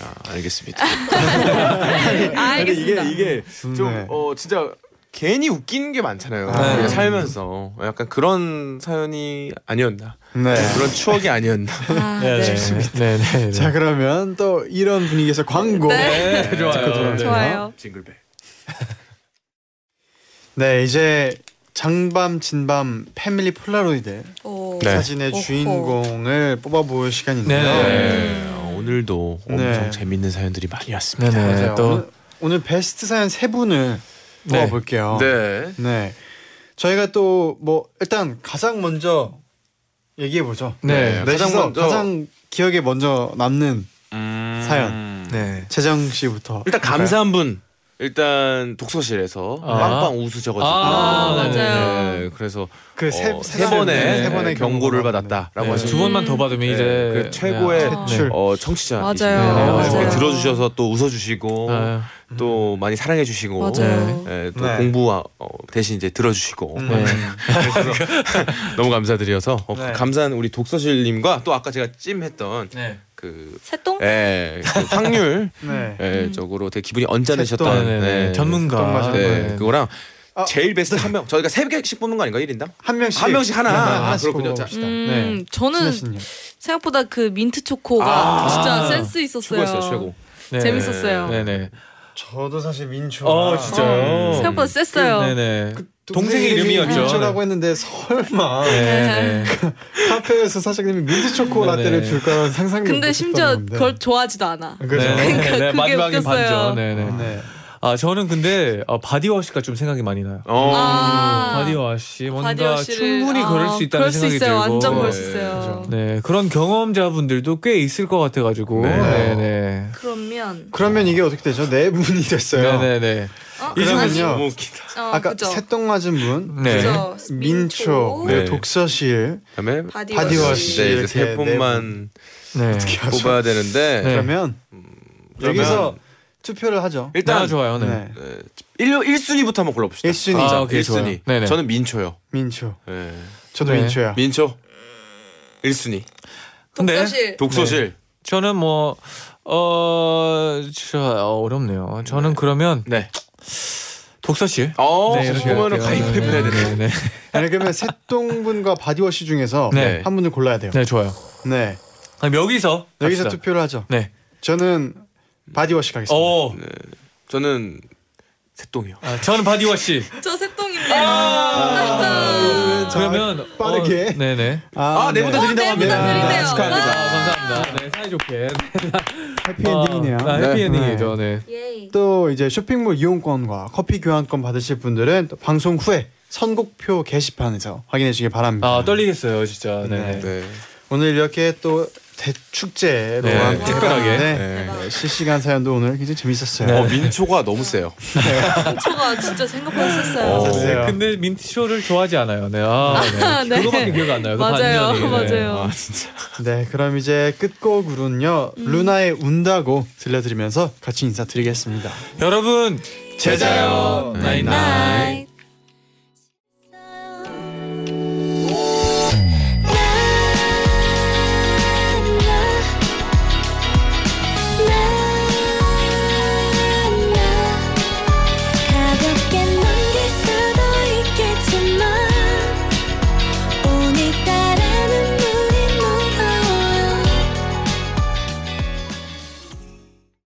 아, 알겠습니다. 아니, 알겠습니다. 이게, 이게 좀 네. 어, 진짜 괜히 웃기는 게 많잖아요. 네. 살면서 약간 그런 사연이 아니었나 네. 그런 추억이 아니었나 아, 네. 싶습니다. 네. 네. 네. 자 그러면 또 이런 분위기에서 광고 네. 네. 좋아요. 좋아요. 징글벨. 네 이제 장밤 진밤 패밀리 폴라로이드 네. 사진의 오호. 주인공을 뽑아볼 시간인데요. 네. 네. 오늘도 엄청 네. 재밌는 사연들이 많이 왔습니다. 네. 네. 또 오늘, 오늘 베스트 사연 세 분을 뽑아볼게요. 네. 네. 저희가 또 뭐 일단 가장 먼저 얘기해보죠. 네. 네. 가장 먼저 가장 기억에 먼저 남는 음... 사연. 네. 재정 씨부터. 일단 감사한 분. 일단 독서실에서 아. 빵빵 웃으셔가지고 아, 아, 맞아요. 네, 그래서 그 세 어, 번의 세 번의 경고를 받았다라고 네. 하시는 두 번만 더 받으면 네. 이제 그 최고의 네. 어, 청취자 맞아요. 네. 네. 네. 들어주셔서 또 웃어주시고 네. 또 많이 사랑해주시고 네. 네. 또 네. 공부 어, 대신 이제 들어주시고 네. 너무 감사드려서 어, 네. 감사한 우리 독서실님과 또 아까 제가 찜했던 네. 그 새똥? 예, 그 확률 네. 예, 쪽으로 되게 기분이 언짢으셨던 예, 전문가 네, 예, 그거랑 아, 제일 베스트 네. 한 명 저희가 세 개씩 뽑는 거 아닌가 일 인당? 한 명씩 한 명씩 하나, 하나, 하나 그렇군요. 음, 네. 저는 신하신님. 생각보다 그 민트 초코가 아, 진짜 아, 센스 있었어요. 최고였어요, 최고. 네. 재밌었어요. 네네. 네, 네. 저도 사실 민초. 어, 진짜. 어, 생각보다 셌어요. 그, 네네. 그 동생 이름이었죠. 민초라고 했는데 설마 네. 카페에서 사장님이 민트 초코 네네. 라떼를 줄까 상상도. 근데 심지어 그걸 좋아하지도 않아. 그죠? 그러니까 네네. 그게 웃겼어요. 네네. 네. 아 저는 근데 어, 바디워시가 좀 생각이 많이 나요. 아 바디워시 뭔가 바디워시를, 충분히 아, 걸을 수 있다는 수 생각이 있어요. 들고 완전 네. 걸을 수 있어요. 네 그런 경험자분들도 꽤 있을 것 같아가지고 네. 네. 네. 그러면 그러면 이게 어떻게 되죠? 네 분이 됐어요. 네네네. 어? 이 중은요 뭐, 어, 아까 새똥 맞은 분, 네. 민초, 네. 독서실, 그다음에 바디워시 네, 이제 세 분만 네. 어떻게 하죠? 뽑아야 되는데 네. 그러면, 그러면 여기서 투표를 하죠. 일단 아, 좋아요. 네. 네. 일 순위부터 한번 골라봅시다. 일 순위. 아, 오케이, 일 순위. 네네. 저는 민초요. 민초. 네. 저도 네. 민초야. 민초. 일 순위. 독서실. 네. 독서실. 네. 저는 뭐 어, 저 어렵네요. 저는 네. 그러면 네. 독서실. 어, 네, 그러면은 가위바위보 해야 되네. 아니 그러면 새똥분과 바디워시 중에서 네. 한 분을 골라야 돼요. 네, 좋아요. 네. 그럼 여기서 여기서 갑시다. 투표를 하죠. 네. 저는 바디워시 가겠습니다. 네. 저는 새똥이요. 아, 저는 바디워시. 저 새똥인데. 아, 아, 그러면 빠르게. 어, 네네. 아, 내보다 드린다고 합니다. 축하합니다. 감사합니다. 네, 사이좋게. 해피엔딩이네요. 아, 해피엔딩이죠. 네. 네. 또 이제 쇼핑몰 이용권과 커피 교환권 받으실 분들은 또 방송 후에 선곡표 게시판에서 확인해 주시길 바랍니다. 아, 떨리겠어요, 진짜. 네. 네. 오늘 이렇게 또 대축제로 네, 특별하게 네. 네. 네. 실시간 사연도 오늘 굉장히 재밌었어요. 네. 어, 민초가 너무 세요. 네. 민초가 진짜 생각보다 셌어요. 네. 근데 민초를 좋아하지 않아요. 네. 아, 네. 그거밖에 기억 안 나요. 맞아요, 그 맞아요. 네. 아, 진짜. 네, 그럼 이제 끝곡으로는요 음. 루나의 운다고 들려드리면서 같이 인사드리겠습니다. 여러분 제자요 나잇나잇.